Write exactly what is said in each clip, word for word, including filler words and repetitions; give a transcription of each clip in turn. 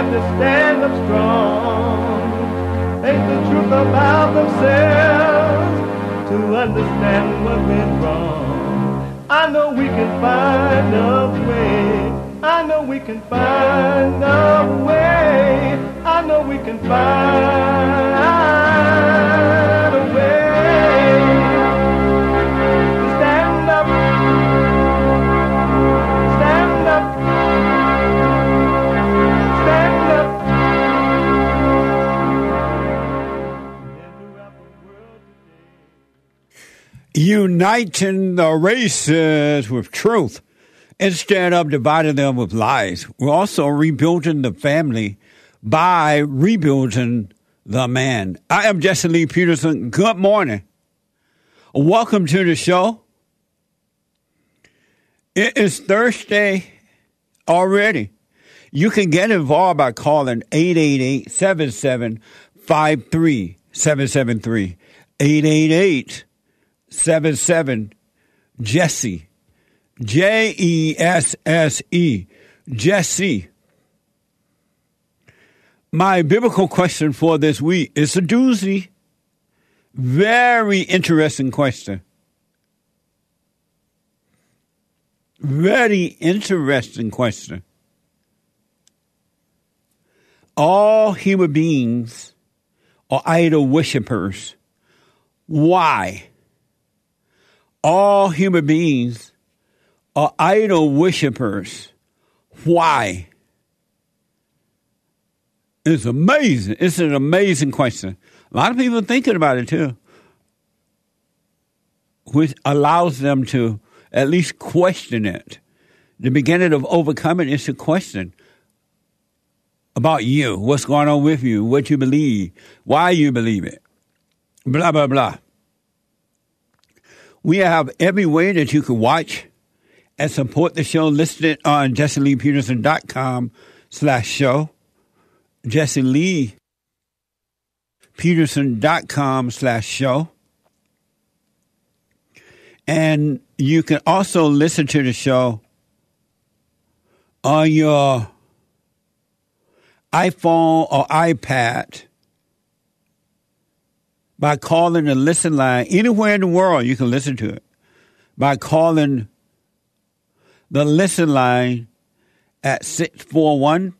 got to stand up strong, face the truth about themselves, to understand what went wrong. I know we can find a way, I know we can find a way, I know we can find a way. Uniting the races with truth instead of dividing them with lies. We're also rebuilding the family by rebuilding the man. I am Jesse Lee Peterson. Good morning. Welcome to the show. It is Thursday already. You can get involved by calling eight eight eight, seven seven five three, seven seven three. eight eight eight, seven seven, Jesse, J E S S E, Jesse. My biblical question for this week is a doozy. Very interesting question. Very interesting question. All human beings are idol worshipers. Why? All human beings are idol worshipers. Why? It's amazing. It's an amazing question. A lot of people are thinking about it too, which allows them to at least question it. The beginning of overcoming is to question about you, what's going on with you, what you believe, why you believe it, blah, blah, blah. We have every way that you can watch and support the show listed on jesse lee peterson dot com slash show, jesse lee peterson dot com slash show. And you can also listen to the show on your iPhone or iPad by calling the listen line anywhere in the world. You can listen to it by calling the listen line at six four one,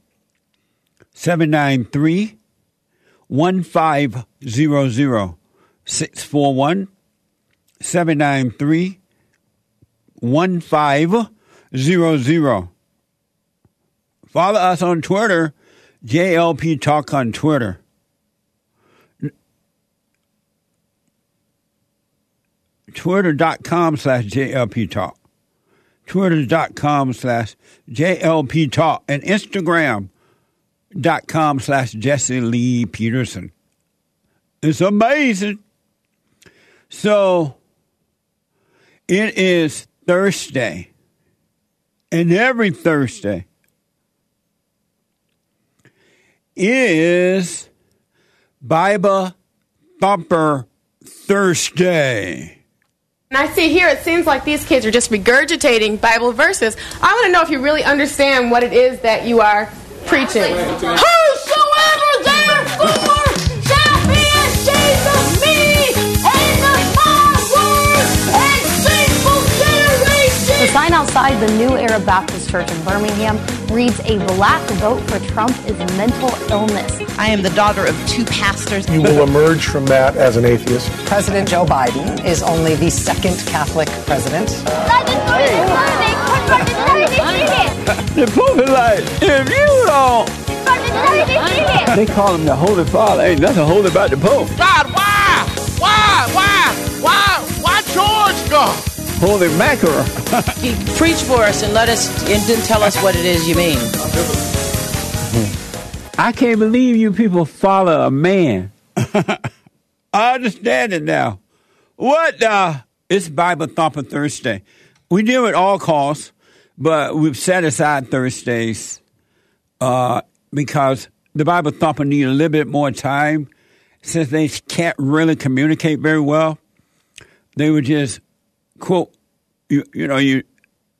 seven nine three, one five zero zero, six four one, seven nine three, one five zero zero. Follow us on Twitter, J L P Talk on Twitter. Twitter.com slash JLP Talk. Twitter.com slash JLP Talk. And Instagram.com slash Jesse Lee Peterson. It's amazing. So, it is Thursday. And every Thursday is Bible Thumper Thursday. And I see here it seems like these kids are just regurgitating Bible verses. I want to know if you really understand what it is that you are preaching. Whosoever therefore shall be ashamed of me and of my words and sinful generation. The sign outside the new Arab Baptist Church in Birmingham reads, "A black vote for Trump is a mental illness." I am the daughter of two pastors. You will emerge from that as an atheist. President Joe Biden is only the second Catholic president. The Pope is like, if you don't. They call him the Holy Father. Ain't nothing holy about the Pope. God, why? Why? Why? Why? Why George God? Holy mackerel. He preached for us and let us and didn't tell us what it is you mean. I can't believe you people follow a man. I understand it now. What the? It's Bible Thumper Thursday. We deal with all calls, but we've set aside Thursdays uh, because the Bible Thumper need a little bit more time since they can't really communicate very well. They were just quote, you you know, you,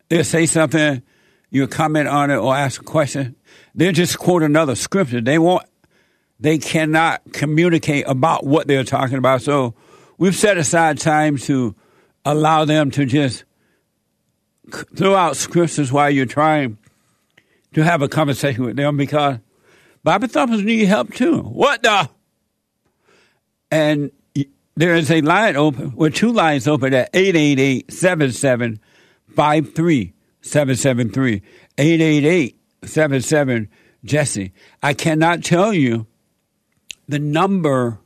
they'll say something, you comment on it or ask a question, they'll just quote another scripture. They won't, they cannot communicate about what they're talking about. So we've set aside time to allow them to just throw out scriptures while you're trying to have a conversation with them, because Bible thumpers need help too. What the? And there is a line open, well, two lines open at eight eight eight, seven seven five three, seven seven three, eight eight eight, seven seven, Jesse. I cannot tell you the number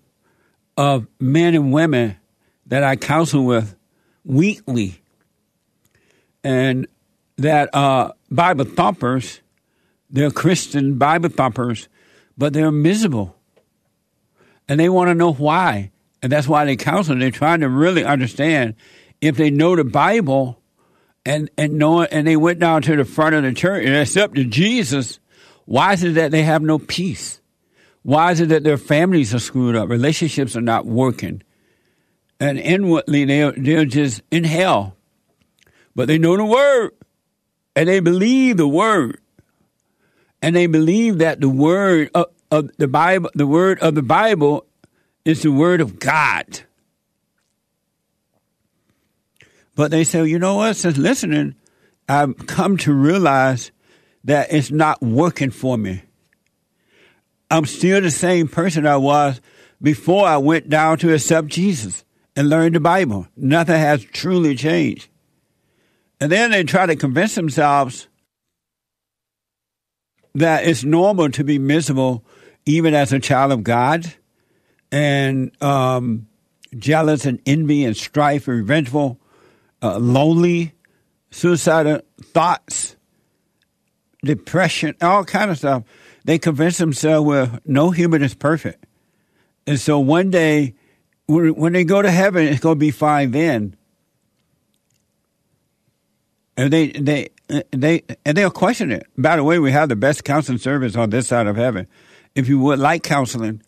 of men and women that I counsel with weekly and that are Bible thumpers. They're Christian Bible thumpers, but they're miserable. And they want to know why. And that's why they counsel. They're trying to really understand if they know the Bible and and know it, and they went down to the front of the church and accepted Jesus, why is it that they have no peace? Why is it that their families are screwed up? Relationships are not working. And inwardly, they're, they're just in hell. But they know the Word, and they believe the Word. And they believe that the word of, of the Bible, the word of the Bible, is the word of God. But they say, you know what? Since listening, I've come to realize that it's not working for me. I'm still the same person I was before I went down to accept Jesus and learn the Bible. Nothing has truly changed. And then they try to convince themselves that it's normal to be miserable, even as a child of God, and um, jealous and envy and strife and revengeful, uh, lonely, suicidal thoughts, depression, all kind of stuff. They convince themselves, well, no human is perfect. And so one day, when, when they go to heaven, it's going to be fine then. And they, they, they, and they'll question it. By the way, we have the best counseling service on this side of heaven. If you would like counseling,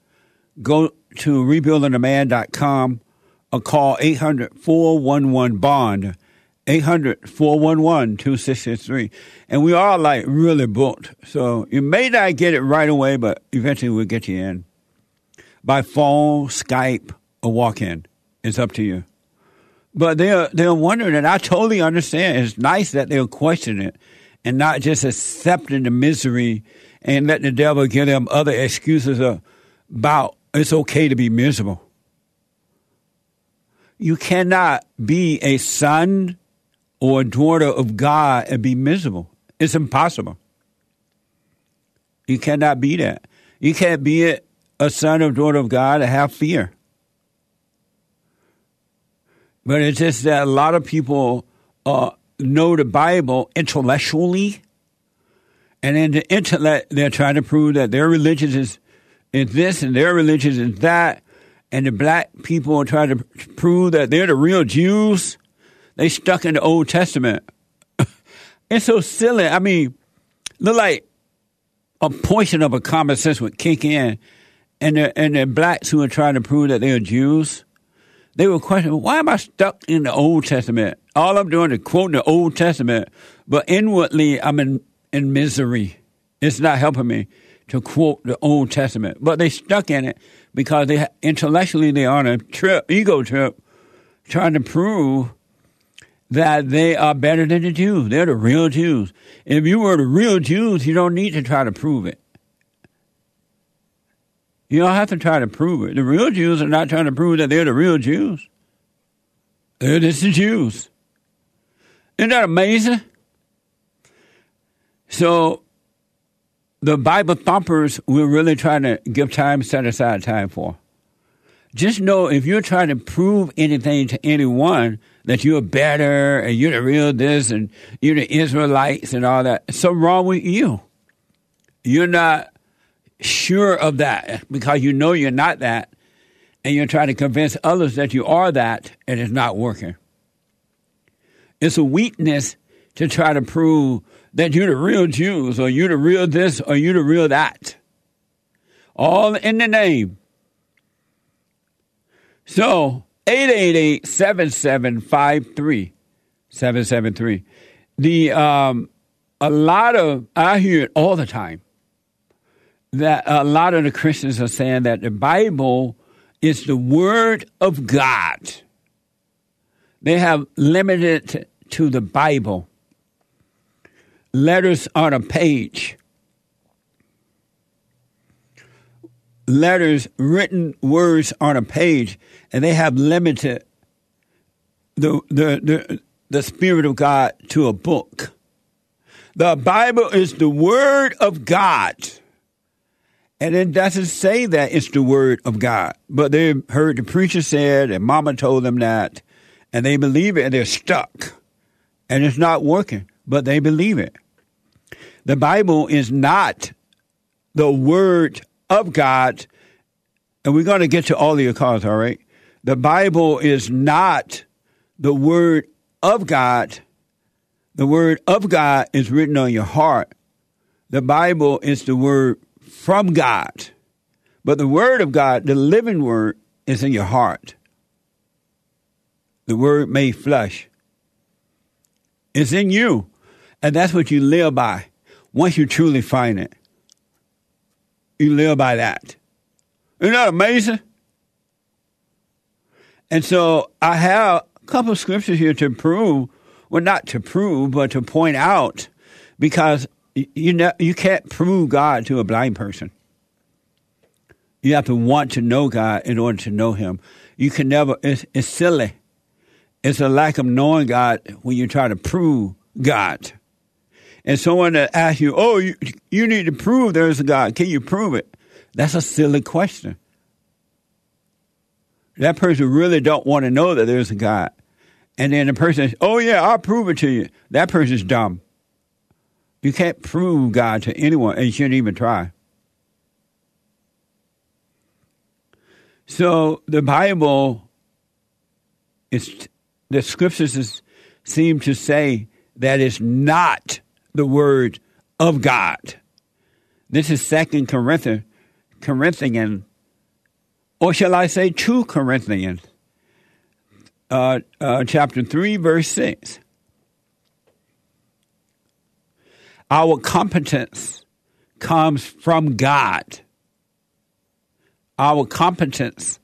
go to rebuilding the man dot com or call eight hundred, four one one, B O N D, eight hundred, four one one, two six six three. And we are like really booked. So you may not get it right away, but eventually we'll get you in. By phone, Skype, or walk-in. It's up to you. But they're, they're wondering, and I totally understand. It's nice that they'll question it and not just accepting the misery and let the devil give them other excuses about it's okay to be miserable. You cannot be a son or a daughter of God and be miserable. It's impossible. You cannot be that. You can't be a son or daughter of God and have fear. But it's just that a lot of people uh, know the Bible intellectually, and in the intellect, they're trying to prove that their religion is, is this and their religion is that, and the black people are trying to prove that they're the real Jews. They stuck in the Old Testament. It's so silly. I mean, look like a portion of a common sense would kick in, and the, and the blacks who are trying to prove that they're Jews, they were questioning, why am I stuck in the Old Testament? All I'm doing is quoting the Old Testament, but inwardly I'm in, in misery. It's not helping me to quote the Old Testament. But they stuck in it because they intellectually they're on a trip, ego trip, trying to prove that they are better than the Jews. They're the real Jews. If you were the real Jews, you don't need to try to prove it. You don't have to try to prove it. The real Jews are not trying to prove that they're the real Jews. They're just the Jews. Isn't that amazing? So the Bible thumpers, we're really trying to give time, set aside time for. Just know if you're trying to prove anything to anyone, that you're better and you're the real this and you're the Israelites and all that, something wrong with you. You're not sure of that because you know you're not that, and you're trying to convince others that you are that, and it's not working. It's a weakness to try to prove that you're the real Jews or you're the real this or you're the real that. All in the name. So, eight eight eight, seven seven five three, seven seven three. The um, a lot of, I hear it all the time, that a lot of the Christians are saying that the Bible is the Word of God. They have limited to the Bible. Letters on a page. Letters, written words on a page, and they have limited the the the, the Spirit of God to a book. The Bible is the Word of God. And it doesn't say that it's the Word of God. But they heard the preacher said, and Mama told them that, and they believe it, and they're stuck. And it's not working, but they believe it. The Bible is not the Word of God. And we're going to get to all of your calls, all right? The Bible is not the Word of God. The Word of God is written on your heart. The Bible is the Word from God. But the Word of God, the living Word, is in your heart. The Word made flesh. It's in you. And that's what you live by. Once you truly find it, you live by that. Isn't that amazing? And so I have a couple of scriptures here to prove, well, not to prove, but to point out, because you know, you can't prove God to a blind person. You have to want to know God in order to know Him. You can never, it's, it's silly. It's a lack of knowing God when you try to prove God. And someone that asks you, oh, you, you need to prove there is a God. Can you prove it? That's a silly question. That person really don't want to know that there is a God. And then the person says, oh, yeah, I'll prove it to you. That person's dumb. You can't prove God to anyone, and you shouldn't even try. So the Bible, is, the scriptures is, seem to say that it's not the Word of God. This is Second Corinthians, Corinthian, or shall I say Two Corinthians, uh, uh, chapter three, verse six. Our competence comes from God. Our competence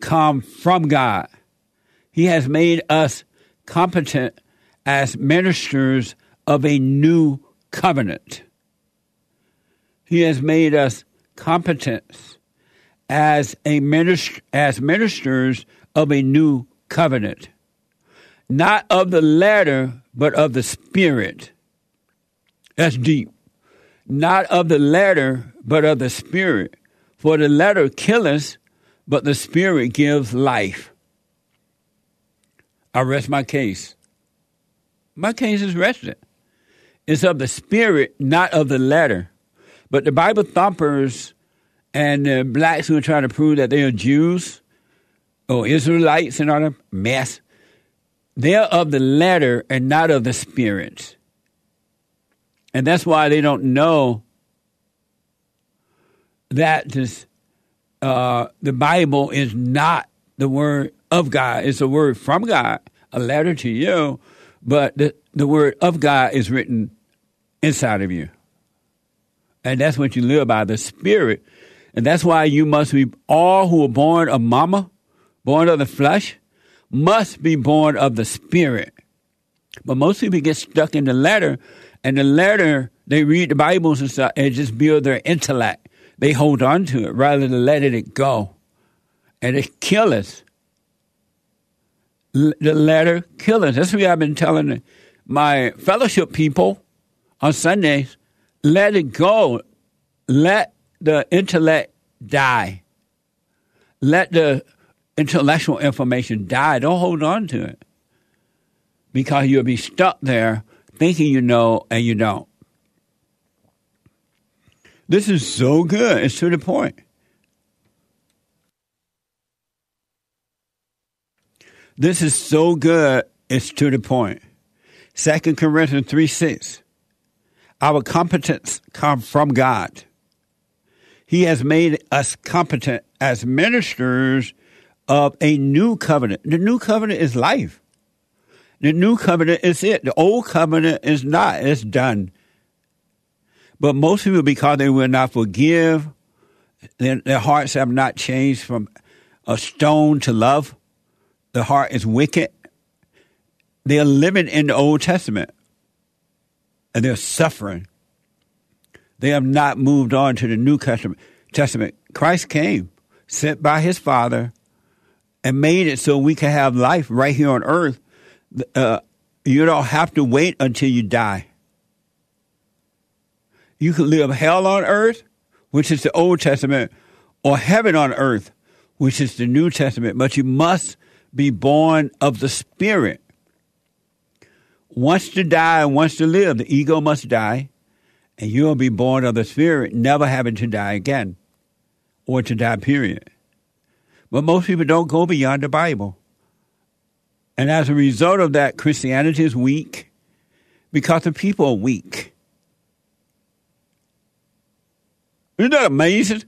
comes from God. He has made us competent as ministers of a new covenant. He has made us competent as a minist- as ministers of a new covenant. Not of the letter, but of the Spirit. That's deep. Not of the letter, but of the Spirit. For the letter killeth, but the Spirit gives life. I rest my case. My case is rested. It's of the Spirit, not of the letter. But the Bible thumpers and the blacks who are trying to prove that they are Jews or Israelites and all that mess, they're of the letter and not of the Spirit. And that's why they don't know that this, uh, the Bible is not the Word of God. It's a word from God, a letter to you, but the, the Word of God is written inside of you. And that's what you live by, the Spirit. And that's why you must be, all who are born of mama, born of the flesh, must be born of the Spirit. But most people get stuck in the letter. And the letter, they read the Bibles and stuff and just build their intellect. They hold on to it rather than letting it go. And it kills us. L- the letter kills us. That's what I've been telling my fellowship people on Sundays. Let it go. Let the intellect die. Let the intellectual information die. Don't hold on to it. Because you'll be stuck there. Thinking you know and you don't. This is so good. It's to the point. This is so good. It's to the point. Second Corinthians three six. Our competence comes from God. He has made us competent as ministers of a new covenant. The new covenant is life. The new covenant is it. The old covenant is not. It's done. But most people, because they will not forgive, their, their hearts have not changed from a stone to love. The heart is wicked. They are living in the Old Testament, and they're suffering. They have not moved on to the New Testament. Christ came, sent by his Father, and made it so we can have life right here on earth. Uh, you don't have to wait until you die. You can live hell on earth, which is the Old Testament, or heaven on earth, which is the New Testament. But you must be born of the Spirit. Once to die and once to live, the ego must die, and you'll be born of the Spirit, never having to die again, or to die, period. But most people don't go beyond the Bible. And as a result of that, Christianity is weak because the people are weak. Isn't that amazing?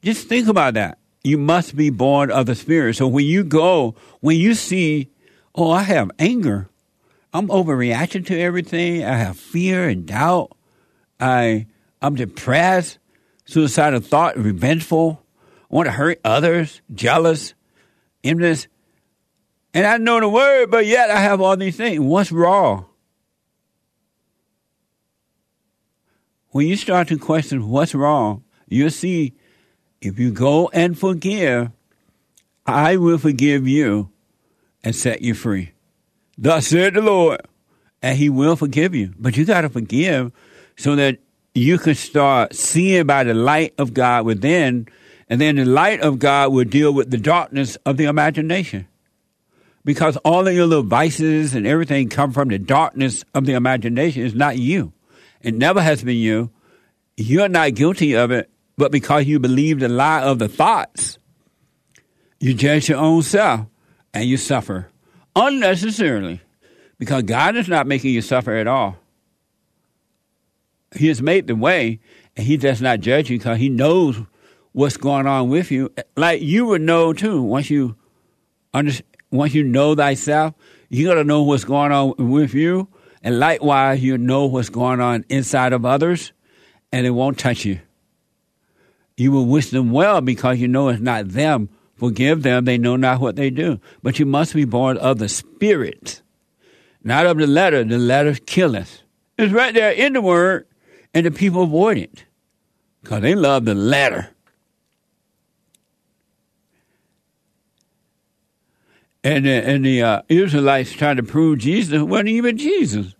Just think about that. You must be born of the Spirit. So when you go, when you see, oh, I have anger. I'm overreacting to everything. I have fear and doubt. I, I'm depressed, suicidal thought, revengeful. I want to hurt others, jealous, envious. And I know the word, but yet I have all these things. What's wrong? When you start to question what's wrong, you'll see if you go and forgive, I will forgive you and set you free. Thus said the Lord, and he will forgive you. But you got to forgive so that you can start seeing by the light of God within, and then the light of God will deal with the darkness of the imagination. Because all of your little vices and everything come from the darkness of the imagination. It's not you. It never has been you. You're not guilty of it, but because you believe the lie of the thoughts, you judge your own self and you suffer unnecessarily, because God is not making you suffer at all. He has made the way, and he does not judge you because he knows what's going on with you. Like you would know, too, once you understand, once you know thyself, you're going to know what's going on with you. And likewise, you know what's going on inside of others, and it won't touch you. You will wish them well because you know it's not them. Forgive them. They know not what they do. But you must be born of the Spirit, not of the letter. The letter killeth. It's right there in the Word, and the people avoid it because they love the letter. And the, and the uh, Israelites tried to prove Jesus wasn't even Jesus.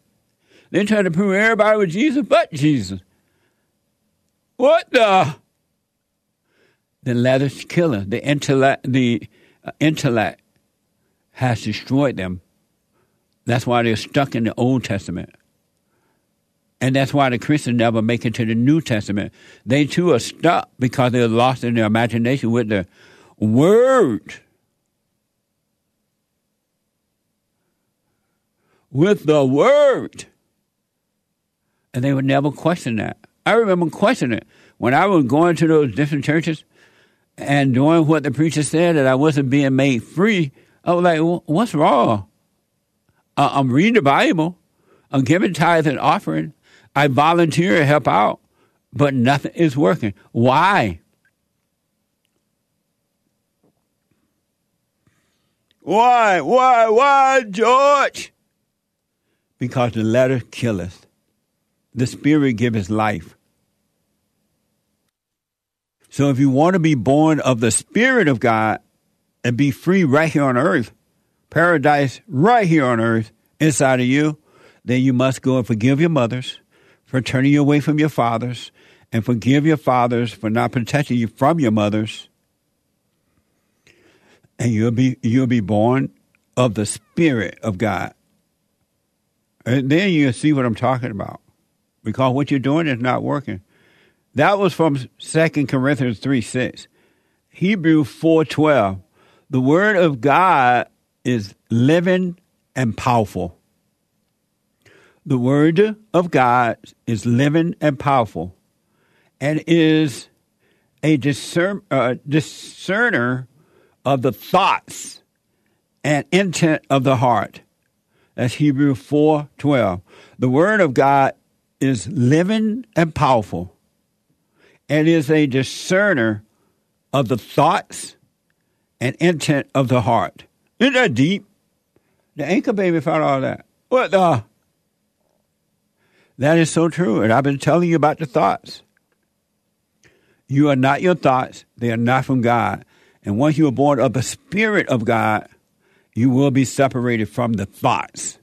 They tried to prove everybody was Jesus but Jesus. What the? The letters killer. The intellect, the uh, intellect has destroyed them. That's why they're stuck in the Old Testament. And that's why the Christians never make it to the New Testament. They too are stuck because they're lost in their imagination with the Word. With the Word. And they would never question that. I remember questioning it. When I was going to those different churches and doing what the preacher said, that I wasn't being made free, I was like, well, what's wrong? Uh, I'm reading the Bible. I'm giving tithes and offering. I volunteer and help out. But nothing is working. Why? Why, why, why, George? Because the letter killeth. The Spirit giveth life. So if you want to be born of the Spirit of God and be free right here on earth, paradise right here on earth inside of you, then you must go and forgive your mothers for turning you away from your fathers, and forgive your fathers for not protecting you from your mothers. And you'll be you'll be born of the Spirit of God. And then you'll see what I'm talking about, because what you're doing is not working. That was from Second Corinthians three six. Hebrews four twelve. The Word of God is living and powerful. The Word of God is living and powerful, and is a discern, uh, discerner of the thoughts and intent of the heart. That's Hebrews four twelve. The Word of God is living and powerful, and is a discerner of the thoughts and intent of the heart. Isn't that deep? The Anchor Baby found all that. What the? That is so true, and I've been telling you about the thoughts. You are not your thoughts. They are not from God. And once you are born of the Spirit of God, you will be separated from the thoughts.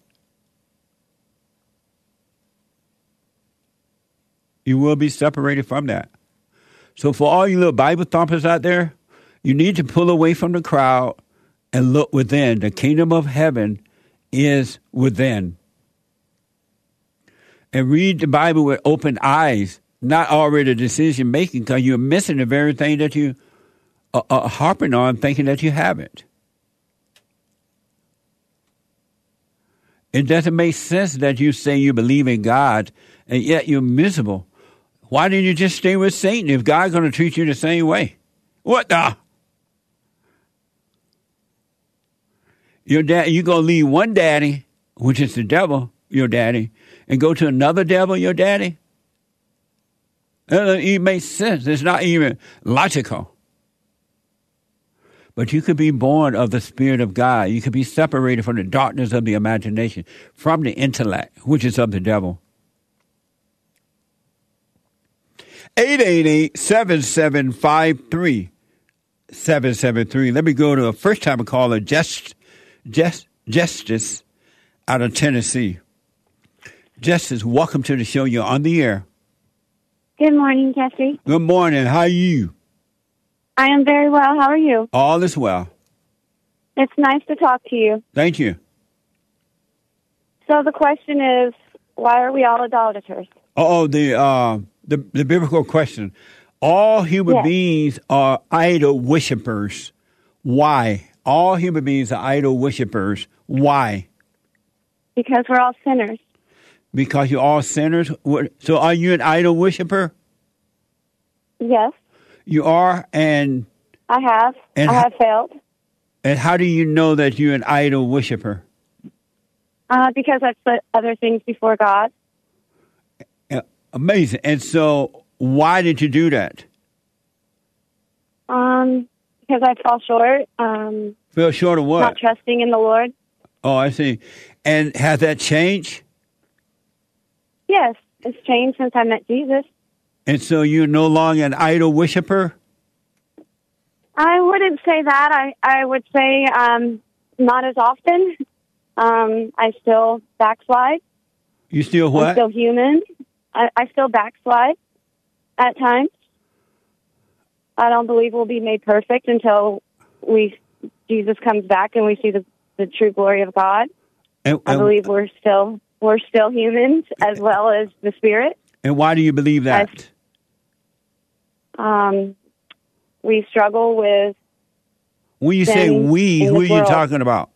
You will be separated from that. So for all you little Bible thumpers out there, you need to pull away from the crowd and look within. The kingdom of heaven is within. And read the Bible with open eyes, not already decision-making, because you're missing the very thing that you are, are harping on, thinking that you haven't. It doesn't make sense that you say you believe in God, and yet you're miserable. Why didn't you just stay with Satan if God's going to treat you the same way? What the? Your dad, you're going to leave one daddy, which is the devil, your daddy, and go to another devil, your daddy? It doesn't make sense. It's not even logical. But you could be born of the Spirit of God. You could be separated from the darkness of the imagination, from the intellect, which is of the devil. eight eight eight, seven seven five three, seven seven three. Let me go to a first-time caller, Justice, Just, Justice out of Tennessee. Justice, welcome to the show. You're on the air. Good morning, Jesse. Good morning. How are you? I am very well. How are you? All is well. It's nice to talk to you. Thank you. So the question is, why are we all idolaters? Oh, the uh, the, the biblical question. All human yes. beings are idol worshipers. Why? All human beings are idol worshipers. Why? Because we're all sinners. Because you're all sinners? So are you an idol worshiper? Yes. You are, and... I have. And I have failed. And how do you know that you're an idol worshiper? Uh, because I've put other things before God. Amazing. And so, why did you do that? Um, because I fell short. Um, fell short of what? Not trusting in the Lord. Oh, I see. And has that changed? Yes, it's changed since I met Jesus. And so you're no longer an idol worshiper? I wouldn't say that. I, I would say um, not as often. Um, I still backslide. You still what? I'm still human. I, I still backslide at times. I don't believe we'll be made perfect until we Jesus comes back and we see the, the true glory of God. And, and, I believe we're still we're still humans as well as the Spirit. And why do you believe that? As, um, we struggle with. When you say we, who are you talking about?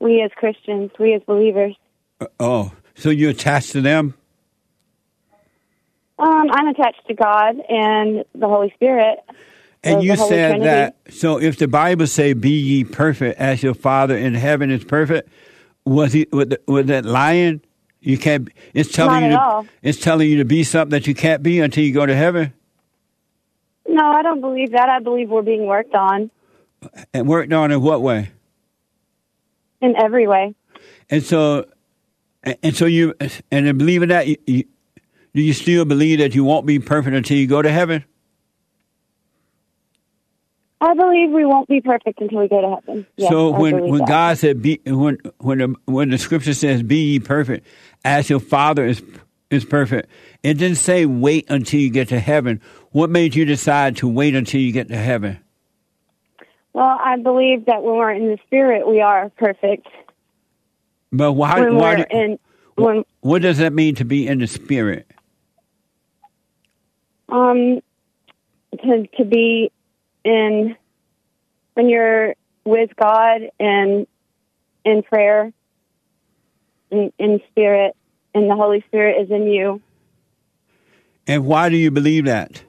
We as Christians, we as believers. Uh, oh, so you're attached to them? Um, I'm attached to God and the Holy Spirit. And you said that. So, if the Bible say, "Be ye perfect, as your Father in heaven is perfect," was he was, was that lying? You can't. It's telling you. To, it's telling you to be something that you can't be until you go to heaven. No, I don't believe that. I believe we're being worked on. And worked on in what way? In every way. And so, and so you, and in believing that, you, you, do you still believe that you won't be perfect until you go to heaven? I believe we won't be perfect until we go to heaven. Yes, so when, when God said, be, when when the, when the scripture says, "Be ye perfect, as your Father is is perfect," it didn't say wait until you get to heaven. What made you decide to wait until you get to heaven? Well, I believe that when we're in the Spirit, we are perfect. But why? When why do, in, when, what does that mean to be in the Spirit? Um, to to be. In when you're with God and in prayer, in, in spirit, and the Holy Spirit is in you. And why do you believe that?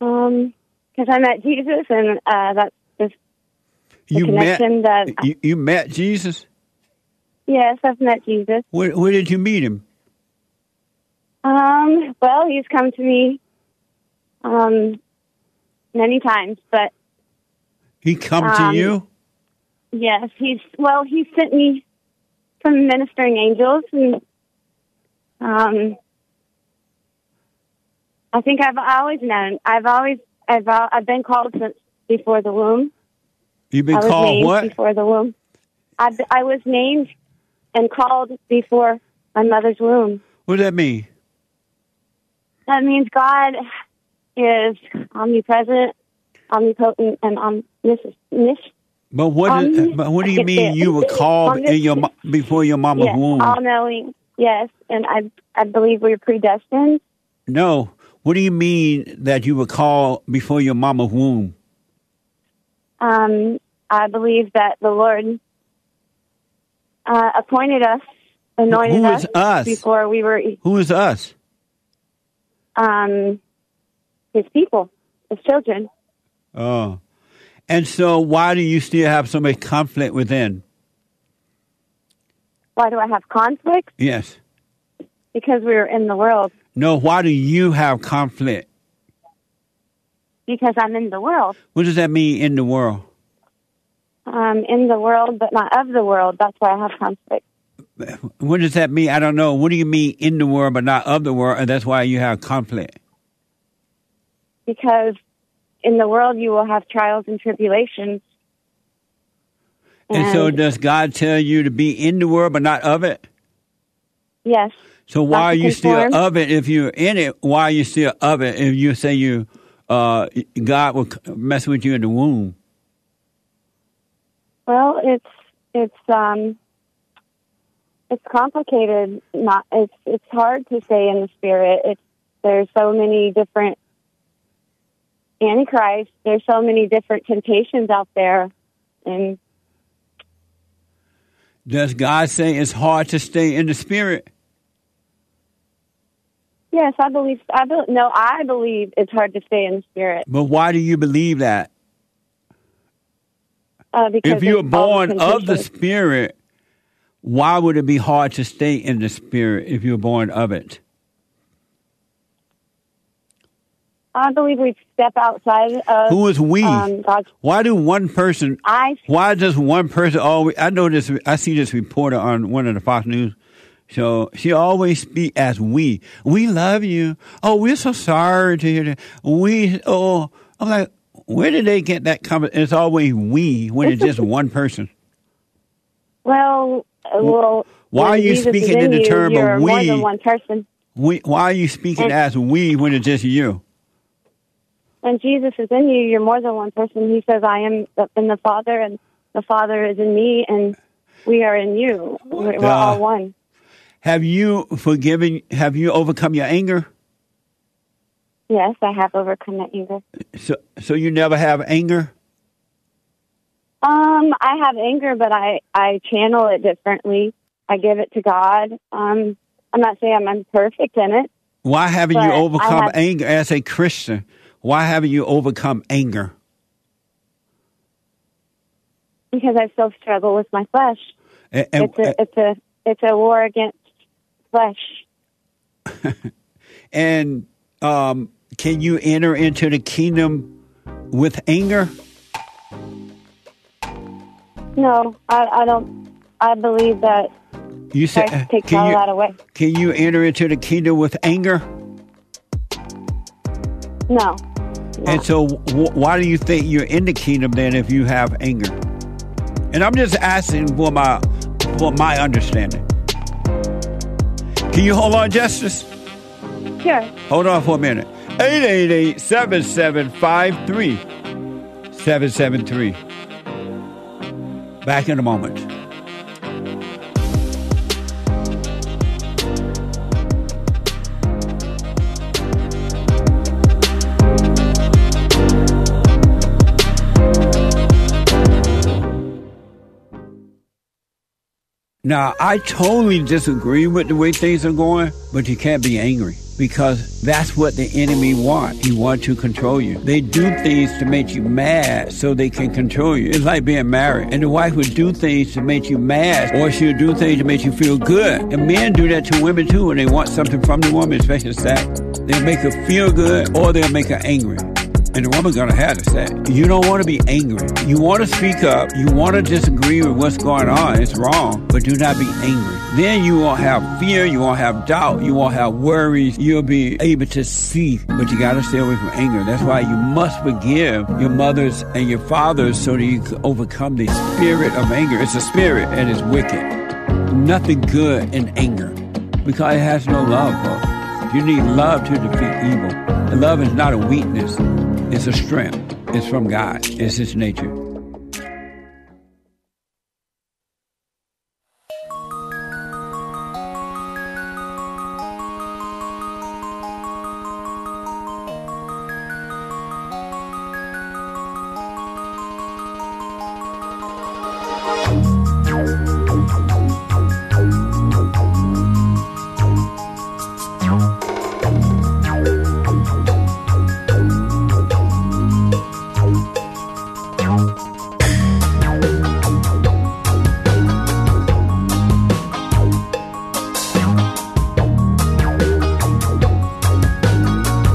Um, because I met Jesus, and uh, that's just you met that you, you met Jesus? Yes, I've met Jesus. Where, where did you meet him? Um. Well, he's come to me um, many times, but he come um, to you? Yes, he's well. He sent me some ministering angels, and um, I think I've always known. I've always I've I've been called since before the womb. You've been I was called named what? Before the womb. I I was named and called before my mother's womb. What does that mean? That means God is omnipresent, omnipotent, and omniscient. But what? Omnis- but what do you mean? You were called Omnis- in your before your mama's yes, womb. All knowing, yes, and I I believe we we're predestined. No, what do you mean that you were called before your mama's womb? Um, I believe that the Lord uh, appointed us, anointed Who is us, us before we were. Who is us? Um, his people, his children. Oh, and so why do you still have so much conflict within? Why do I have conflict? Yes, because we were in the world. No, why do you have conflict? Because I'm in the world. What does that mean, in the world? I'm in the world, but not of the world. That's why I have conflict. What does that mean? I don't know. What do you mean, in the world, but not of the world, and that's why you have conflict? Because in the world, you will have trials and tribulations. And, and so does God tell you to be in the world, but not of it? Yes. So why are you still of it if you're in it? Why are you still of it if you say you uh, God will mess with you in the womb? Well, it's it's um, it's complicated. Not it's it's hard to say in the spirit. It's there's so many different antichrists. There's so many different temptations out there. And does God say it's hard to stay in the spirit? Yes, I believe. I be, no, I believe it's hard to stay in the spirit. But why do you believe that? Uh, because if you were born of the spirit, why would it be hard to stay in the spirit if you were born of it? I believe we step outside of. Who is we? Um, God's, why do one person? I. Why does one person always? I know this. I see this reporter on one of the Fox News. So she always speak as we. We love you. Oh, we're so sorry to hear that. We, oh, I'm like, where did they get that comment? It's always we when it's just one person. Well, well. Why are you Jesus speaking in the you, term you're of we? More than one person. We, why are you speaking and, as we when it's just you? When Jesus is in you, you're more than one person. He says, I am in the Father, and the Father is in me, and we are in you. We're, we're all one. Have you forgiven, have you overcome your anger? Yes, I have overcome that anger. So so you never have anger? Um, I have anger, but I, I channel it differently. I give it to God. Um, I'm not saying I'm perfect in it. Why haven't you overcome have, anger as a Christian? Why haven't you overcome anger? Because I still struggle with my flesh. And, and, it's a, it's a, it's a war against flesh. And um, can you enter into the kingdom with anger? No, I, I don't. I believe that you said, Christ takes all that away. Can you enter into the kingdom with anger? No. no. And so w- why do you think you're in the kingdom then if you have anger? And I'm just asking for my, for my understanding. Can you hold on, Justice? Sure. Hold on for a minute. eight eight eight, seven seven five three, seven seven three. Back in a moment. Now, I totally disagree with the way things are going, but you can't be angry. because that's what the enemy wants. He wants to control you. They do things to make you mad so they can control you. It's like being married, and the wife would do things to make you mad, or she'll do things to make you feel good. And men do that to women too when they want something from the woman, especially sex. They'll make her feel good, or they'll make her angry. And the woman's gonna have to say, you don't want to be angry. You want to speak up. You want to disagree with what's going on. It's wrong, but do not be angry. Then you won't have fear. You won't have doubt. You won't have worries. You'll be able to see, but you gotta stay away from anger. That's why you must forgive your mothers and your fathers so that you can overcome the spirit of anger. It's a spirit and it's wicked. Nothing good in anger because it has no love, folks. You need love to defeat evil. And love is not a weakness. It's a strength. It's from God. It's His nature.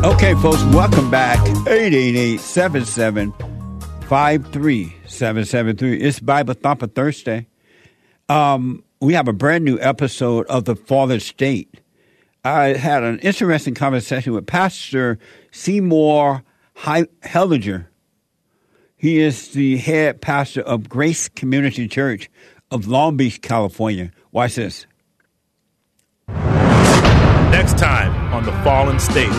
Okay, folks, welcome back. eight eight eight, seven seven five, three seven seven three. It's Bible Thumper Thursday. Um, we have a brand new episode of The Father's State. I had an interesting conversation with Pastor Seymour Helliger. He is the head pastor of Grace Community Church of Long Beach, California. Watch this. Next time on The Fallen State.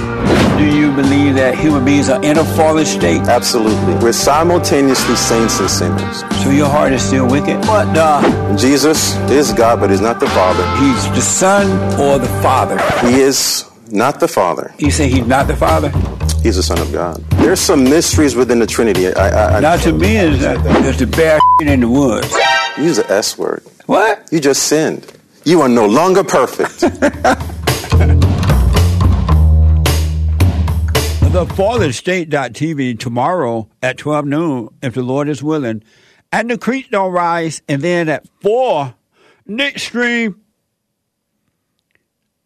Do you believe that human beings are in a fallen state? Absolutely. We're simultaneously saints and sinners. So your heart is still wicked? But uh, Jesus is God, but He's not the Father. He's the Son or the Father? He is not the Father. You say He's not the Father? He's the Son of God. There's some mysteries within the Trinity. I, I, now I, to I, me, is that there's the bear in the woods. You use the S word. What? You just sinned. You are no longer perfect. the fallen state dot t v tomorrow at twelve noon, if the Lord is willing. And the creek don't rise. And then at four, Nick Stream,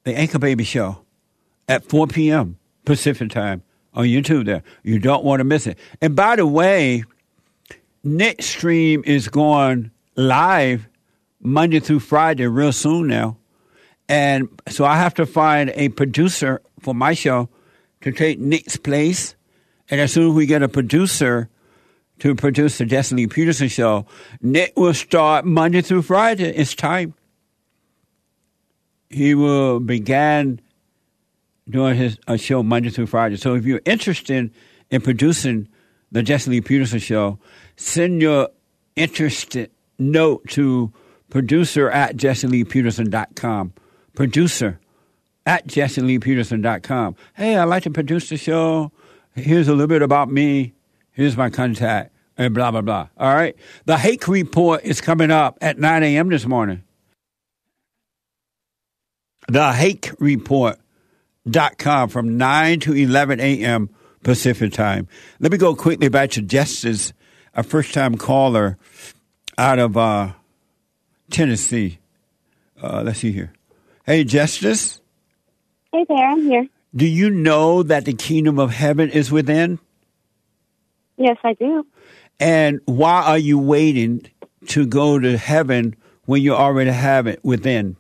the Anchor Baby Show at four p.m. Pacific time on YouTube there. You don't want to miss it. And by the way, Nick Stream is going live Monday through Friday real soon now. And so I have to find a producer for my show to take Nick's place. And as soon as we get a producer to produce the Jesse Lee Peterson show, Nick will start Monday through Friday. It's time. He will begin doing his a show Monday through Friday. So if you're interested in producing the Jesse Lee Peterson show, send your interested note to producer at jesse lee peterson dot com. Producer at jesse lee peterson dot com. Hey, I'd like to produce the show. Here's a little bit about me. Here's my contact, and blah, blah, blah. All right? The Hake Report is coming up at nine a.m. this morning. the hake report dot com from nine to eleven a.m. Pacific time. Let me go quickly back to Justice, a first-time caller out of uh, Tennessee. Uh, let's see here. Hey, Justice. Hey there, I'm here. Do you know that the kingdom of heaven is within? Yes, I do. And why are you waiting to go to heaven when you already have it within?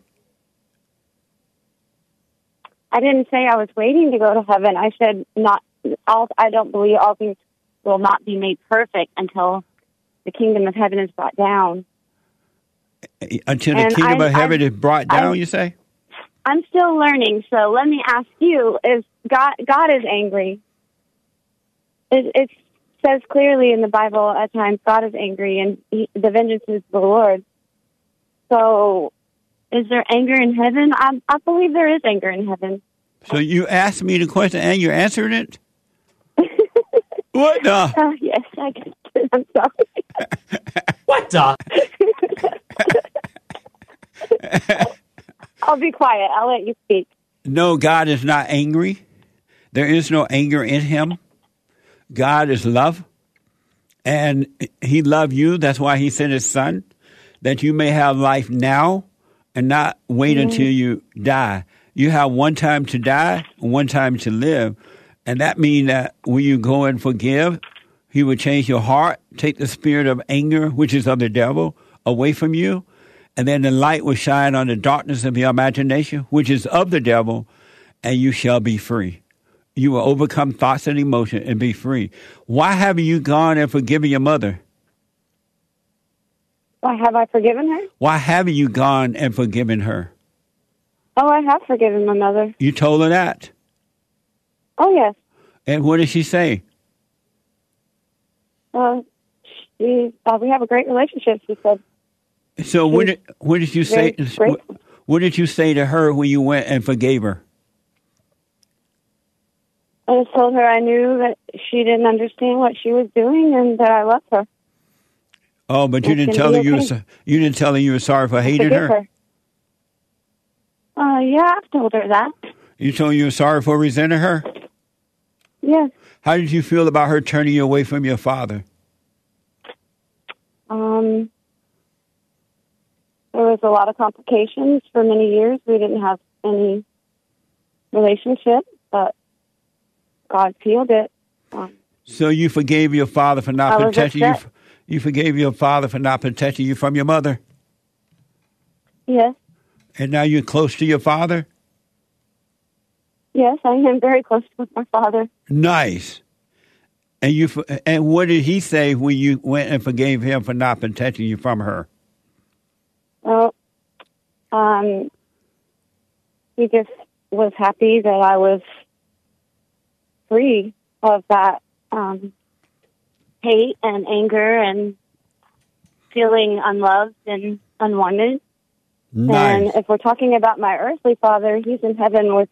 I didn't say I was waiting to go to heaven. I said not. All I don't believe all things will not be made perfect until the kingdom of heaven is brought down. Until the and kingdom I, of heaven I, is brought down, I, you say? I'm still learning, so let me ask you, is God God is angry? It, it says clearly in the Bible at times, God is angry, and he, the vengeance is the Lord. So, is there anger in heaven? I, I believe there is anger in heaven. So you asked me the question, and you're answering it? What the? Oh, yes, I guess. I'm sorry. What the? I'll be quiet. I'll let you speak. No, God is not angry. There is no anger in him. God is love, and he loved you. That's why he sent his son, that you may have life now and not wait mm-hmm. until you die. You have one time to die, one time to live. And that means that when you go and forgive, he will change your heart, take the spirit of anger, which is of the devil, away from you. And then the light will shine on the darkness of your imagination, which is of the devil, and you shall be free. You will overcome thoughts and emotion and be free. Why haven't you gone and forgiven your mother? Why have I forgiven her? Why haven't you gone and forgiven her? Oh, I have forgiven my mother. You told her that? Oh, yes. And what did she say? Uh, she, uh, we have a great relationship, she said. So what did, what did you say? What, what did you say to her when you went and forgave her? I just told her I knew that she didn't understand what she was doing and that I loved her. Oh, but you didn't tell her you were, you didn't tell her you were sorry for hating her. her. Uh, yeah, I've told her that. You told her you were sorry for resenting her? Yes. How did you feel about her turning you away from your father? Um, there was a lot of complications for many years. We didn't have any relationship, but God healed it. Um, so you forgave your father for not protecting you? You forgave your father for not protecting you from your mother? Yes. And now you're close to your father? Yes, I am very close with my father. Nice. And you and what did he say when you went and forgave him for not protecting you from her? Well, um, he just was happy that I was free of that um hate and anger and feeling unloved and unwanted. Nice. And if we're talking about my earthly father, he's in heaven with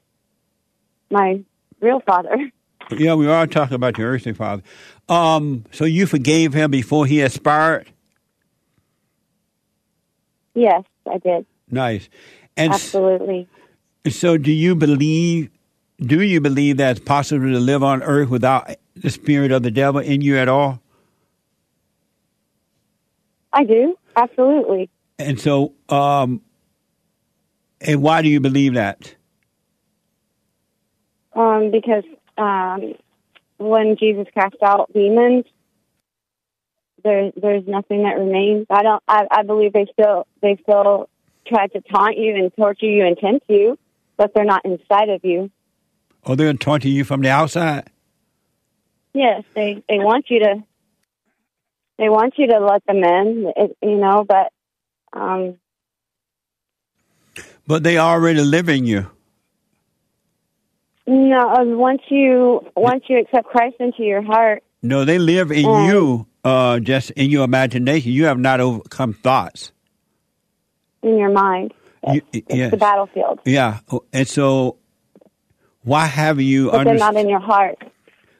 my real father. Yeah, we are talking about your earthly father. Um, so you forgave him before he expired? Yes, I did. Nice. And absolutely. So do you believe, do you believe that it's possible to live on earth without the spirit of the devil in you at all? I do, absolutely. And so, um, and why do you believe that? Um, because um, when Jesus cast out demons, there, there's nothing that remains. I don't. I, I believe they still they still try to taunt you and torture you and tempt you, but they're not inside of you. Oh, they're taunting you from the outside. Yes, they, they want you to. They want you to let them in, you know, but. Um, but they already live in you. No, once you once you accept Christ into your heart. No, they live in and, you, uh, just in your imagination. You have not overcome thoughts. In your mind. It's, you, it's yes. the battlefield. Yeah, and so why have you... But under- they're not in your heart.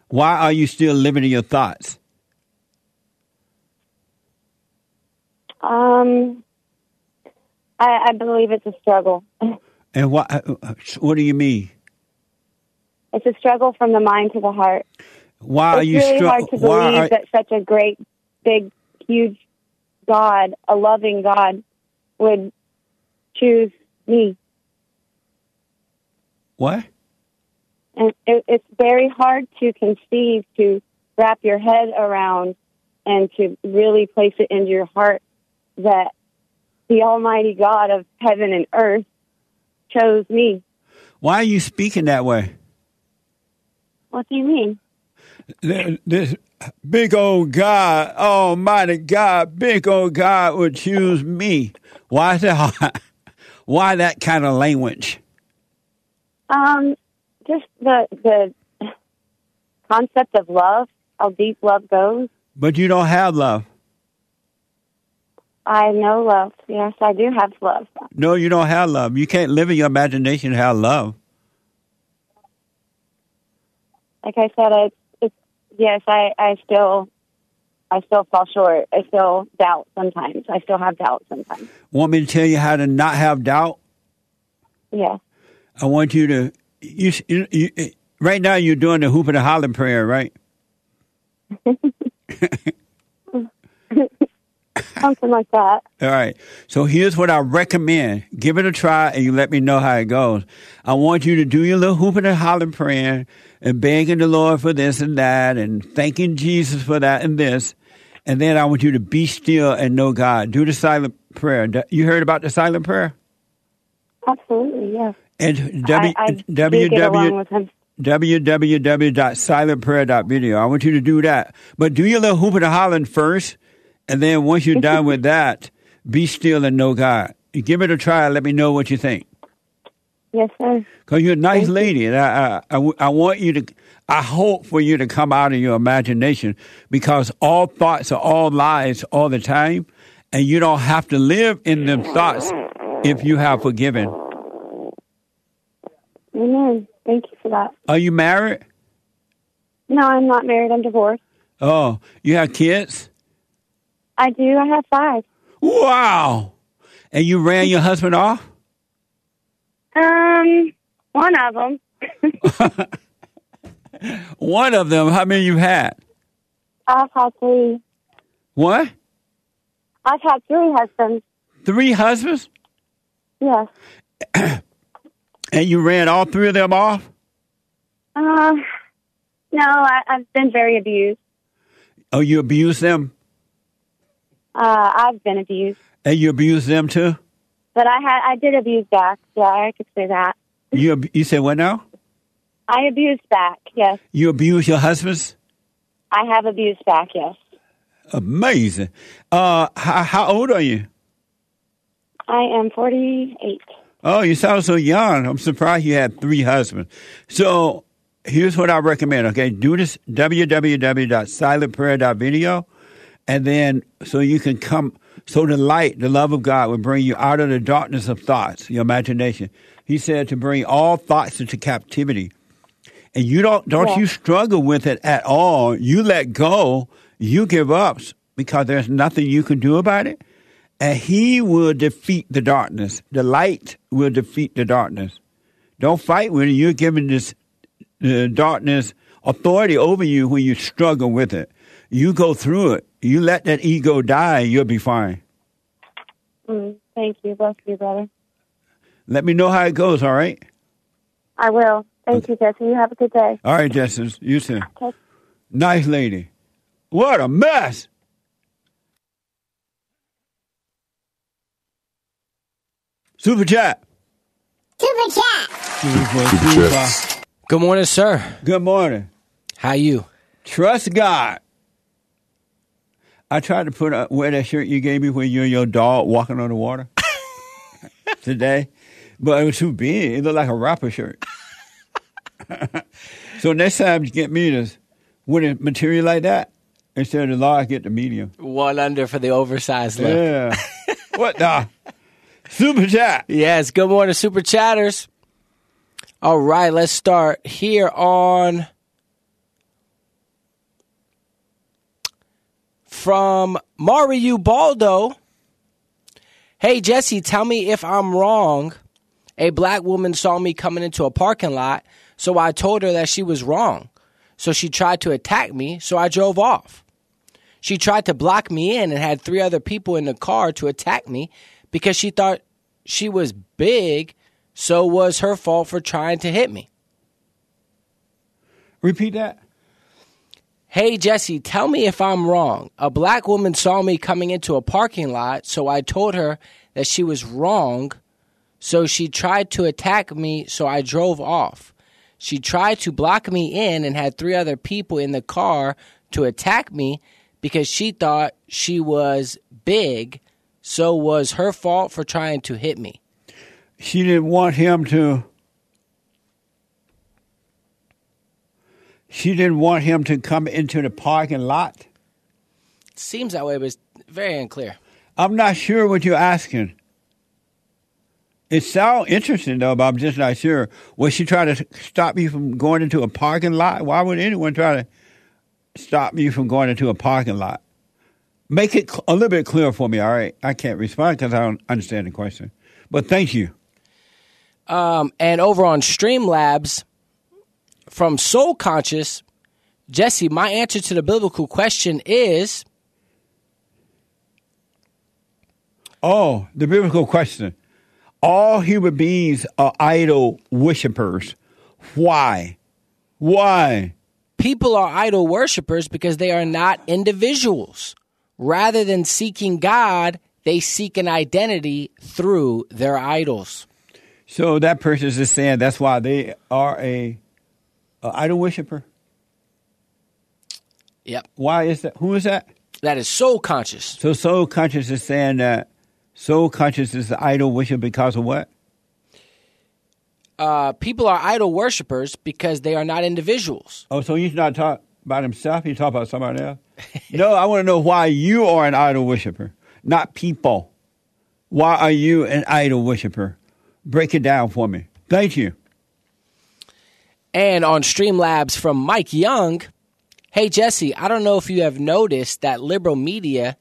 Why are you still living in your thoughts? Um... I, I believe it's a struggle. And what? What do you mean? It's a struggle from the mind to the heart. Why are it's you? It's really stru- hard to believe are... that such a great, big, huge God, a loving God, would choose me. What? And it, it's very hard to conceive, to wrap your head around, and to really place it into your heart that the Almighty God of heaven and earth chose me. Why are you speaking that way? What do you mean? This, this big old God, Almighty God, big old God would choose me. Why is that? Why that kind of language? Um, just the the concept of love, how deep love goes. But you don't have love. I know love. Yes, I do have love. No, you don't have love. You can't live in your imagination and have love. Like I said, I, it's, yes, I, I still I still fall short. I still doubt sometimes. I still have doubt sometimes. Want me to tell you how to not have doubt? Yes. I want you to, you, you, you right now you're doing the hoop and the holler prayer, right? Something like that. All right. So here's what I recommend. Give it a try and you let me know how it goes. I want you to do your little hooping and hollering prayer and begging the Lord for this and that and thanking Jesus for that and this. And then I want you to be still and know God. Do the silent prayer. You heard about the silent prayer? Absolutely, yeah. And w- I, I w- get along with him. w w w dot silent prayer dot video. I want you to do that. But do your little hoop and hollering first. And then once you're done with that, be still and know God. You give it a try and let me know what you think. Yes, sir. Because you're a nice Thank lady. And I, I, I, I want you to, I hope for you to come out of your imagination, because all thoughts are all lies all the time. And you don't have to live in them thoughts if you have forgiven. Amen. Thank you for that. Are you married? No, I'm not married. I'm divorced. Oh, you have kids? I do. I have five. Wow. And you ran your husband off? Um, one of them. One of them? How many you had? I've had three. What? I've had three husbands. Three husbands? Yes. And you ran all three of them off? Uh, no, I, I've been very abused. Oh, you abused them? Uh, I've been abused. And you abused them too? But I had, I did abuse back. Yeah, I could say that. You you said what now? I abused back, yes. You abused your husbands? I have abused back, yes. Amazing. Uh, how, how old are you? I am forty-eight. Oh, you sound so young. I'm surprised you had three husbands. So here's what I recommend, okay? Do this, w w w dot silent prayer dot video. And then so you can come, so the light, the love of God will bring you out of the darkness of thoughts, your imagination. He said to bring all thoughts into captivity. And you don't, don't yeah. you struggle with it at all. You let go, you give up, because there's nothing you can do about it. And he will defeat the darkness. The light will defeat the darkness. Don't fight with it. You're giving this uh, darkness authority over you when you struggle with it. You go through it. You let that ego die, you'll be fine. Mm, thank you. Bless you, brother. Let me know how it goes, all right? I will. Thank okay. you, Jesse. You have a good day. All right, Jesse. You too. Okay. Nice lady. What a mess. Super chat. Super chat. Super, super, super chat. Good morning, sir. Good morning. How you? Trust God. I tried to put up, wear that shirt you gave me when you and your dog walking on the water today, but it was too big. It looked like a rapper shirt. So next time you get me this, with a material like that, instead of the large, get the medium. One under for the oversized look. Yeah. What the? Super Chat. Yes, good morning, Super Chatters. All right, let's start here on... From Mario Baldo. Hey, Jesse, tell me if I'm wrong. A black woman saw me coming into a parking lot, so I told her that she was wrong. So she tried to attack me, so I drove off. She tried to block me in and had three other people in the car to attack me because she thought she was big, so it was her fault for trying to hit me. Repeat that. Hey, Jesse, tell me if I'm wrong. A black woman saw me coming into a parking lot, so I told her that she was wrong, so she tried to attack me, so I drove off. She tried to block me in and had three other people in the car to attack me because she thought she was big, so it was her fault for trying to hit me. She didn't want him to... She didn't want him to come into the parking lot? Seems that way, but it's very unclear. I'm not sure what you're asking. It sounds interesting, though, but I'm just not sure. Was she trying to stop you from going into a parking lot? Why would anyone try to stop you from going into a parking lot? Make it a little bit clearer for me, all right? I can't respond because I don't understand the question. But thank you. Um, and over on Streamlabs, from Soul Conscious, Jesse, my answer to the biblical question is... Oh, the biblical question. All human beings are idol worshipers. Why? Why? People are idol worshipers because they are not individuals. Rather than seeking God, they seek an identity through their idols. So that person is just saying that's why they are a, a idol worshiper? Yep. Why is that? Who is that? That is Soul Conscious. So Soul Conscious is saying that Soul Conscious is the idol worship because of what? Uh, people are idol worshipers because they are not individuals. Oh, so you're not talking about himself? You're talking about somebody else? No, I want to know why you are an idol worshiper, not people. Why are you an idol worshiper? Break it down for me. Thank you. And on Streamlabs from Mike Young, hey, Jesse, I don't know if you have noticed that liberal media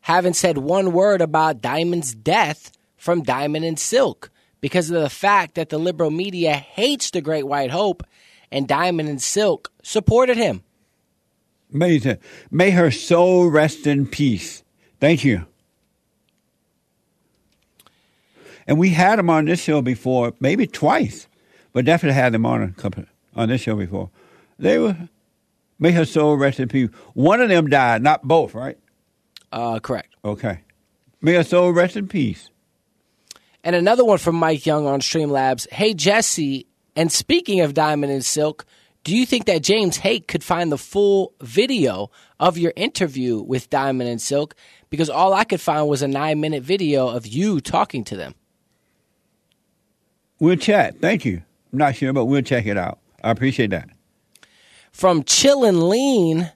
haven't said one word about Diamond's death from Diamond and Silk because of the fact that the liberal media hates the Great White Hope and Diamond and Silk supported him. Amazing. May her soul rest in peace. Thank you. And we had him on this show before, maybe twice, but definitely had him on a couple, on this show before. They were, may her soul rest in peace. One of them died, not both, right? Uh, correct. Okay. May her soul rest in peace. And another one from Mike Young on Streamlabs. Hey, Jesse, and speaking of Diamond and Silk, do you think that James Hake could find the full video of your interview with Diamond and Silk? Because all I could find was a nine-minute video of you talking to them. We'll chat. Thank you. I'm not sure, but we'll check it out. I appreciate that. From Chillin' Lean...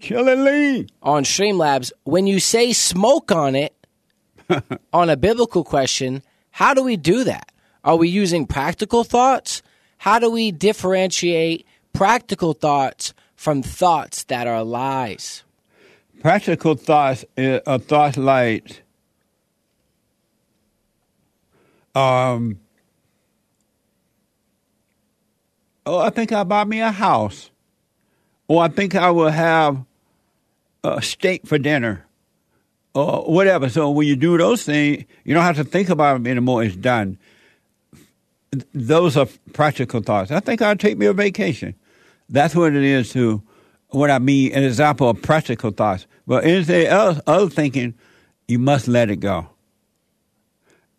Chillin' Lean. On Streamlabs, when you say smoke on it, on a biblical question, how do we do that? Are we using practical thoughts? How do we differentiate practical thoughts from thoughts that are lies? Practical thoughts are thoughts like, um, oh, I think I'll buy me a house. Or I think I will have a steak for dinner, or whatever. So when you do those things, you don't have to think about them anymore. It's done. Those are practical thoughts. I think I'll take me a vacation. That's what it is to what I mean, an example of practical thoughts. But anything else, other thinking, you must let it go.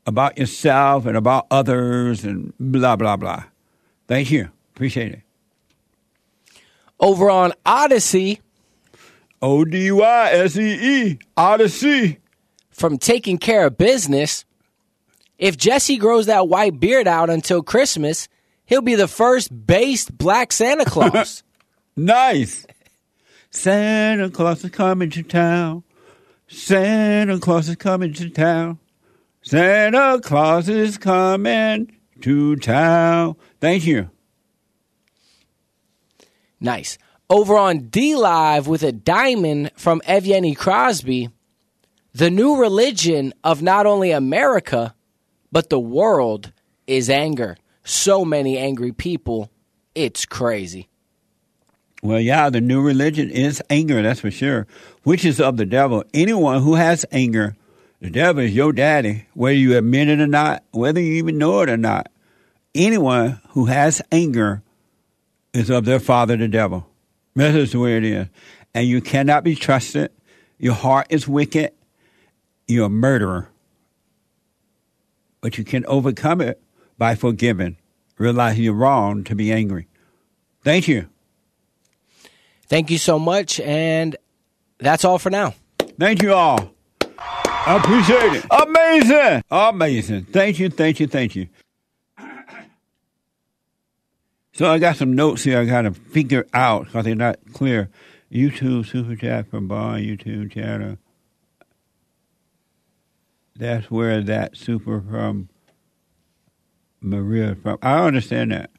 About yourself and about others and blah, blah, blah. Thank you. Appreciate it. Over on Odyssey. O D Y S E E. Odyssey. From Taking Care of Business. If Jesse grows that white beard out until Christmas, he'll be the first based black Santa Claus. Nice. Santa Claus is coming to town. Santa Claus is coming to town. Santa Claus is coming to town. Thank you. Nice. Over on D-Live with a diamond from Evgeny Crosby, the new religion of not only America, but the world is anger. So many angry people. It's crazy. Well, yeah, the new religion is anger, that's for sure, which is of the devil. Anyone who has anger, the devil is your daddy, whether you admit it or not, whether you even know it or not. Anyone who has anger is of their father, the devil. This is the way it is. And you cannot be trusted. Your heart is wicked. You're a murderer. But you can overcome it by forgiving, realizing you're wrong to be angry. Thank you. Thank you so much. And that's all for now. Thank you all. I appreciate it. Amazing. Amazing. Thank you, thank you, thank you. So I got some notes here I got to figure out because they're not clear. YouTube Super Chat from Bar, YouTube channel. That's where that Super from Maria from. I understand that.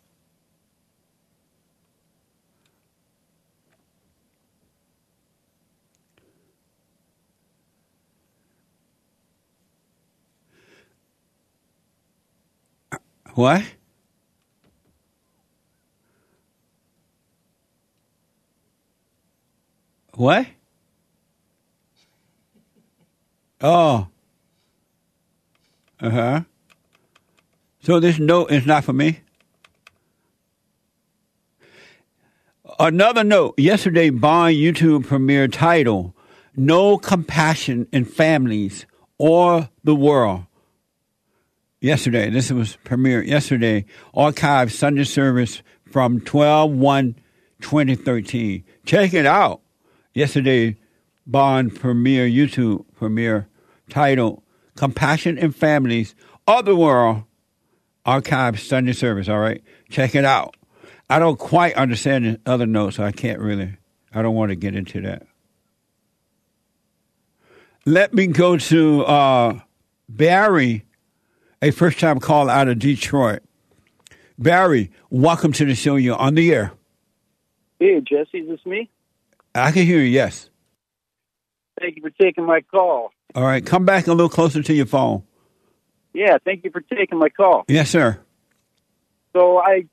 What? What? Oh. Uh-huh. So this note is not for me? Another note. Yesterday, Bond YouTube premiere title, No Compassion in Families or the World. Yesterday, this was premiered yesterday, archived Sunday service from twelve one twenty thirteen. Check it out. Yesterday, Bond premiere YouTube premiere title, Compassion in Families of the World, archived Sunday service, all right? Check it out. I don't quite understand the other notes, so I can't really, I don't want to get into that. Let me go to uh, Barry, a first-time caller out of Detroit. Barry, welcome to the show. You're on the air. Hey, Jesse, is this me? I can hear you, yes. Thank you for taking my call. All right, come back a little closer to your phone. Yeah, thank you for taking my call. Yes, sir. So I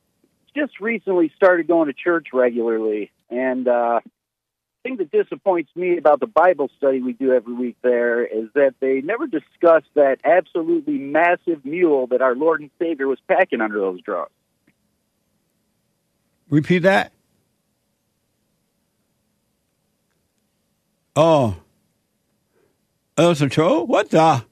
just recently started going to church regularly, and uh, the thing that disappoints me about the Bible study we do every week there is that they never discuss that absolutely massive mule that our Lord and Savior was packing under those drugs. Repeat that? Oh. That's a troll? What the?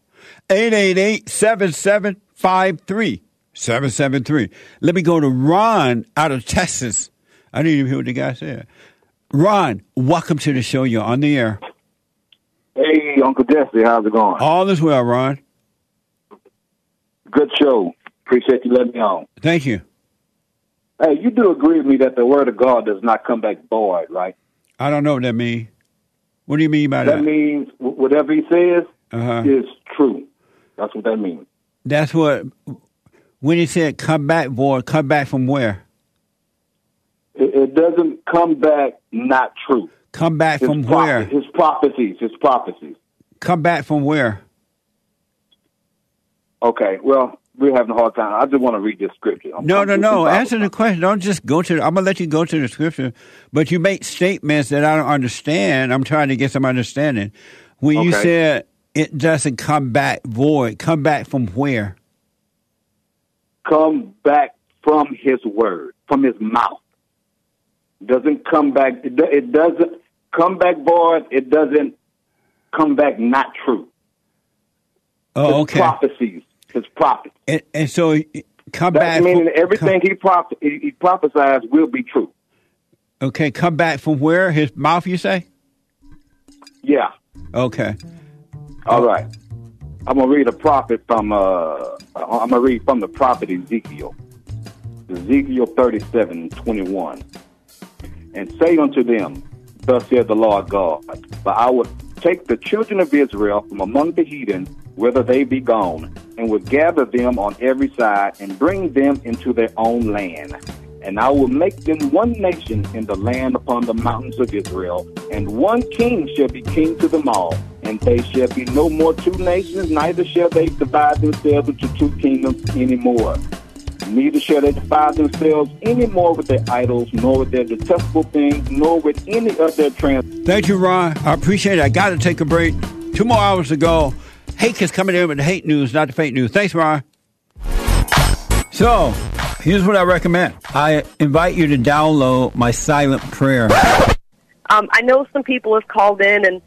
eight eight eight, seven seven five three. seven seven three. Let me go to Ron out of Texas. I didn't even hear what the guy said. Ron, welcome to the show. You're on the air. Hey, Uncle Jesse. How's it going? All is well, Ron. Good show. Appreciate you letting me on. Thank you. Hey, you do agree with me that the word of God does not come back void, right? I don't know what that means. What do you mean by that? That means whatever he says uh-huh. is true. That's what that means. That's what, when he said come back, boy, come back from where? It, it doesn't come back not true. Come back his from pro- where? His prophecies, his prophecies. Come back from where? Okay, well, we're having a hard time. I just want to read this scripture. I'm no, no, no. Answer the question. Don't just go to the, I'm going to let you go to the scripture, but you make statements that I don't understand. I'm trying to get some understanding. When okay. you said it doesn't come back void, come back from where? Come back from his word, from his mouth. Doesn't come back. It doesn't come back void. It doesn't come back not true. Oh, okay. His prophecies. His prophets. And, and so come that back. Meaning everything come, he, prophes- he prophesies will be true. Okay, come back from where? His mouth, you say? Yeah. Okay. All right. I'm going to read a prophet from, uh, I'm going to read from the prophet Ezekiel. Ezekiel thirty-seven twenty-one. And say unto them, thus saith the Lord God, for I will take the children of Israel from among the heathen, whither they be gone, and will gather them on every side, and bring them into their own land. And I will make them one nation in the land upon the mountains of Israel, and one king shall be king to them all, and they shall be no more two nations, neither shall they divide themselves into two kingdoms anymore. Neither shall they defile themselves any more with their idols, nor with their detestable things, nor with any of their trans. Thank you, Ron. I appreciate it. I got to take a break. Two more hours to go. Hake is coming in with the hate news, not the fake news. Thanks, Ron. So, here's what I recommend. I invite you to download my silent prayer. Um, I know some people have called in and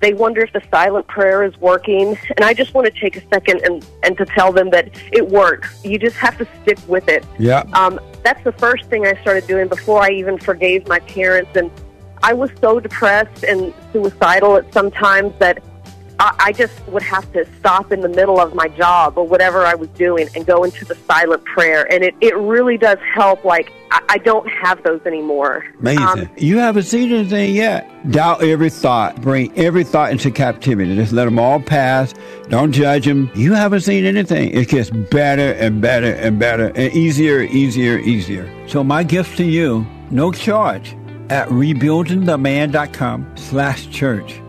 they wonder if the silent prayer is working. And I just want to take a second and, and to tell them that it works. You just have to stick with it. Yeah. Um, that's the first thing I started doing before I even forgave my parents. And I was so depressed and suicidal at some times that I, I just would have to stop in the middle of my job or whatever I was doing and go into the silent prayer. And it, it really does help. Like, I, I don't have those anymore. Amazing. Um, you haven't seen anything yet. Doubt every thought. Bring every thought into captivity. Just let them all pass. Don't judge them. You haven't seen anything. It gets better and better and better and easier, easier, easier. So my gift to you, no charge, at rebuildingtheman.com slash church.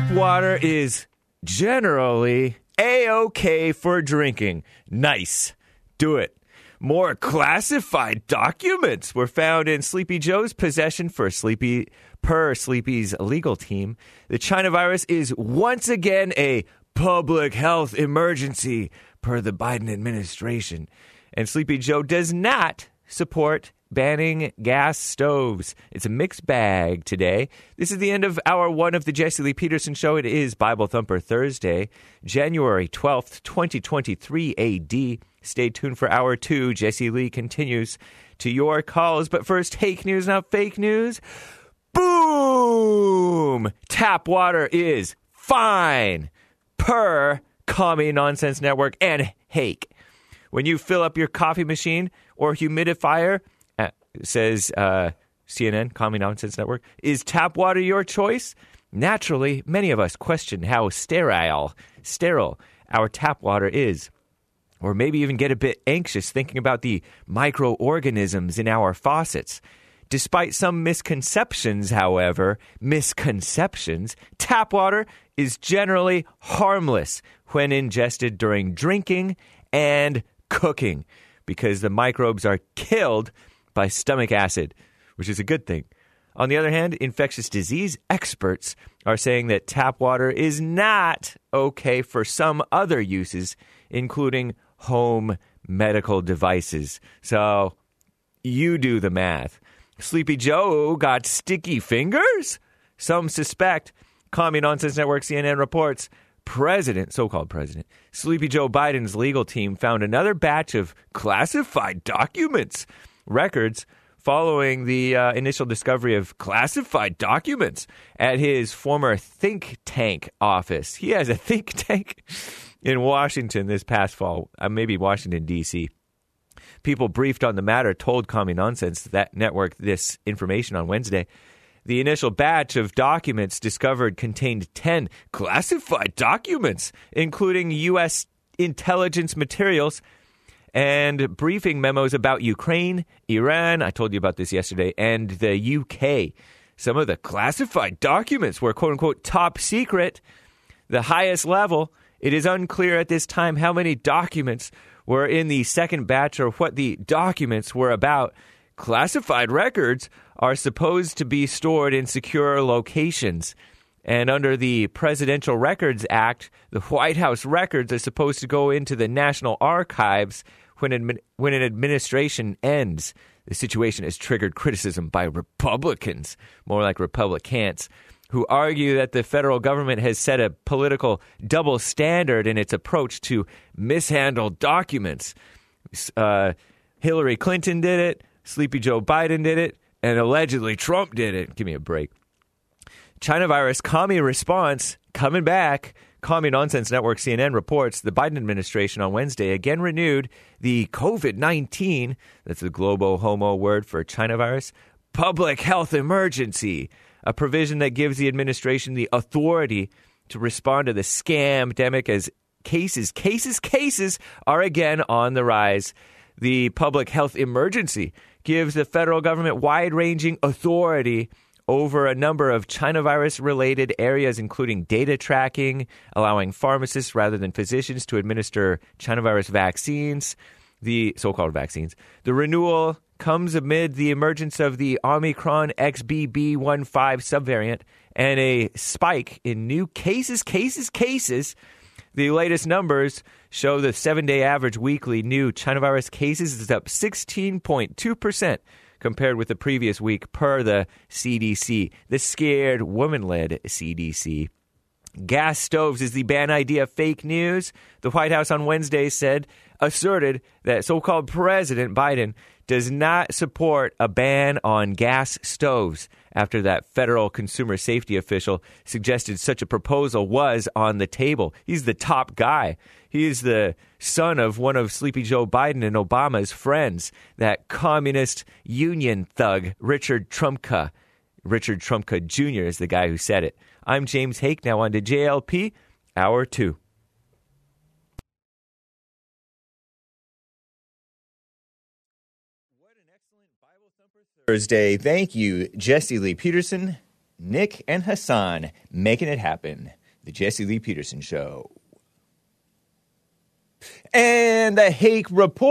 tap water is generally A-okay for drinking. Nice. Do it. More classified documents were found in Sleepy Joe's possession for Sleepy, per Sleepy's legal team. The China virus is once again a public health emergency per the Biden administration. And Sleepy Joe does not support banning gas stoves. It's a mixed bag today. This is the end of hour one of the Jesse Lee Peterson Show. It is Bible Thumper Thursday, January twelfth, twenty twenty-three A D. Stay tuned for hour two. Jesse Lee continues to your calls. But first, Hake news, not fake news. Boom! Tap water is fine per Commie Nonsense Network and Hake. When you fill up your coffee machine or humidifier, says uh, C N N, Commie Nonsense Network, is tap water your choice? Naturally, many of us question how sterile, sterile our tap water is, or maybe even get a bit anxious thinking about the microorganisms in our faucets. Despite some misconceptions, however, misconceptions, tap water is generally harmless when ingested during drinking and cooking, because the microbes are killed by stomach acid, which is a good thing. On the other hand, infectious disease experts are saying that tap water is not okay for some other uses, including home medical devices. So you do the math. Sleepy Joe got sticky fingers? Some suspect. Commie Nonsense Network C N N reports President, so-called President, Sleepy Joe Biden's legal team found another batch of classified documents records following the uh, initial discovery of classified documents at his former think tank office. He has a think tank in Washington this past fall, uh, maybe Washington, D C People briefed on the matter told Commie Nonsense that network this information on Wednesday. The initial batch of documents discovered contained ten classified documents, including U S intelligence materials and briefing memos about Ukraine, Iran, I told you about this yesterday, and the U K. Some of the classified documents were, quote unquote, top secret, the highest level. It is unclear at this time how many documents were in the second batch or what the documents were about. Classified records are supposed to be stored in secure locations. And under the Presidential Records Act, the White House records are supposed to go into the National Archives when, admi- when an administration ends. The situation has triggered criticism by Republicans, more like Republicants, who argue that the federal government has set a political double standard in its approach to mishandle documents. Uh, Hillary Clinton did it, Sleepy Joe Biden did it, and allegedly Trump did it. Give me a break. China virus commie response coming back. Commie Nonsense Network C N N reports the Biden administration on Wednesday again renewed the COVID nineteen, that's the globo homo word for China virus, public health emergency, a provision that gives the administration the authority to respond to the scamdemic as cases, cases, cases are again on the rise. The public health emergency gives the federal government wide-ranging authority over a number of China virus-related areas, including data tracking, allowing pharmacists rather than physicians to administer China virus vaccines, the so-called vaccines. The renewal comes amid the emergence of the Omicron X B B one point five subvariant and a spike in new cases, cases, cases. The latest numbers show the seven-day average weekly new China virus cases is up sixteen point two percent. compared with the previous week per the C D C, the scared woman-led C D C. Gas stoves is the ban idea fake news. The White House on Wednesday said, asserted that so-called President Biden does not support a ban on gas stoves after that federal consumer safety official suggested such a proposal was on the table. He's the top guy. He is the son of one of Sleepy Joe Biden and Obama's friends, that communist union thug, Richard Trumpka. Richard Trumpka Junior is the guy who said it. I'm James Hake, now on to J L P, Hour two. What an excellent Bible Thumper Thursday. Thank you, Jesse Lee Peterson, Nick and Hassan making it happen. The Jesse Lee Peterson Show. And the Hake Report.